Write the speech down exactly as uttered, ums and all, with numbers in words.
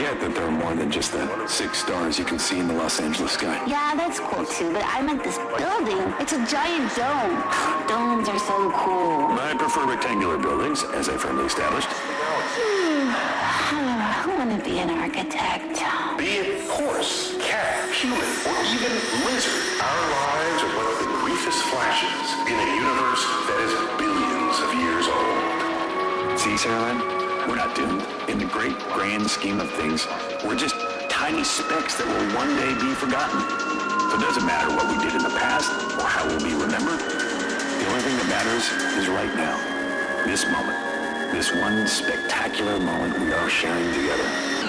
forget that there are more than just the six stars you can see in the Los Angeles sky. Yeah, that's cool too, but I meant this building. It's a giant dome. Domes are so cool. I prefer rectangular buildings, as I firmly established. I want to be an architect. Be it horse, cat, human, or even lizard, our lives are one of the briefest flashes in a universe that is billions of years old. See, Sarah, we're not doomed. In the great grand scheme of things, we're just tiny specks that will one day be forgotten. So it doesn't matter what we did in the past or how we'll be remembered. The only thing that matters is right now, this moment. This one spectacular moment we are sharing together.